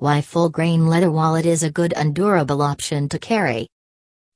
Why full-grain leather wallet is a good and durable option to carry.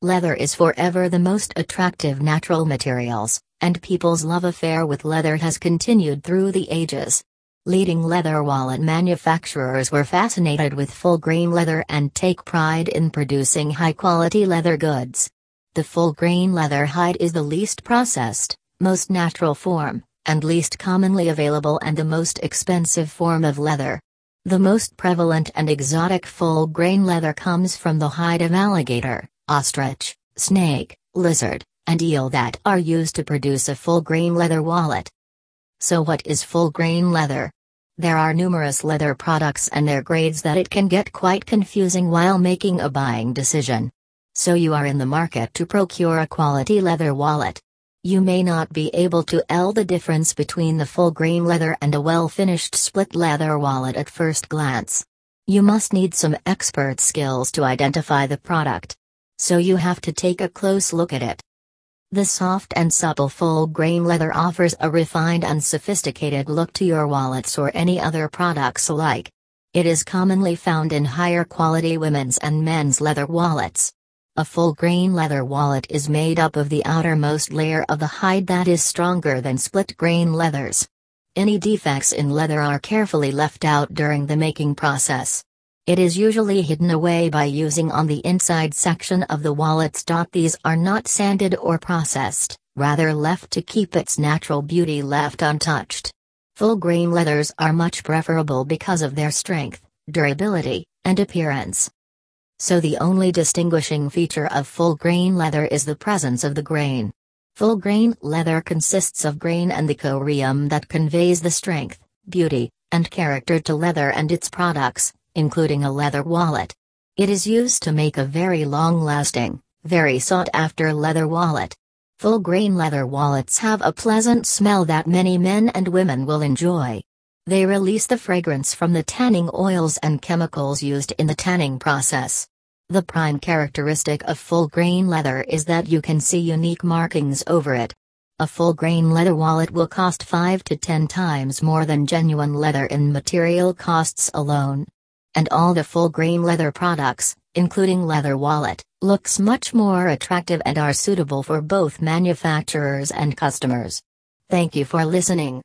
Leather is forever the most attractive natural materials, and people's love affair with leather has continued through the ages. Leading leather wallet manufacturers were fascinated with full-grain leather and take pride in producing high-quality leather goods. The full-grain leather hide is the least processed, most natural form, and least commonly available and the most expensive form of leather. The most prevalent and exotic full-grain leather comes from the hide of alligator, ostrich, snake, lizard, and eel that are used to produce a full-grain leather wallet. So what is full-grain leather? There are numerous leather products and their grades that it can get quite confusing while making a buying decision. So you are in the market to procure a quality leather wallet. You may not be able to tell the difference between the full-grain leather and a well-finished split leather wallet at first glance. You must need some expert skills to identify the product. So you have to take a close look at it. The soft and supple full-grain leather offers a refined and sophisticated look to your wallets or any other products alike. It is commonly found in higher quality women's and men's leather wallets. A full-grain leather wallet is made up of the outermost layer of the hide that is stronger than split-grain leathers. Any defects in leather are carefully left out during the making process. It is usually hidden away by using on the inside section of the wallets. These are not sanded or processed, rather left to keep its natural beauty left untouched. Full-grain leathers are much preferable because of their strength, durability, and appearance. So the only distinguishing feature of full-grain leather is the presence of the grain. Full-grain leather consists of grain and the corium that conveys the strength, beauty, and character to leather and its products, including a leather wallet. It is used to make a very long-lasting, very sought-after leather wallet. Full-grain leather wallets have a pleasant smell that many men and women will enjoy. They release the fragrance from the tanning oils and chemicals used in the tanning process. The prime characteristic of full-grain leather is that you can see unique markings over it. A full-grain leather wallet will cost 5 to 10 times more than genuine leather in material costs alone. And all the full-grain leather products, including leather wallet, looks much more attractive and are suitable for both manufacturers and customers. Thank you for listening.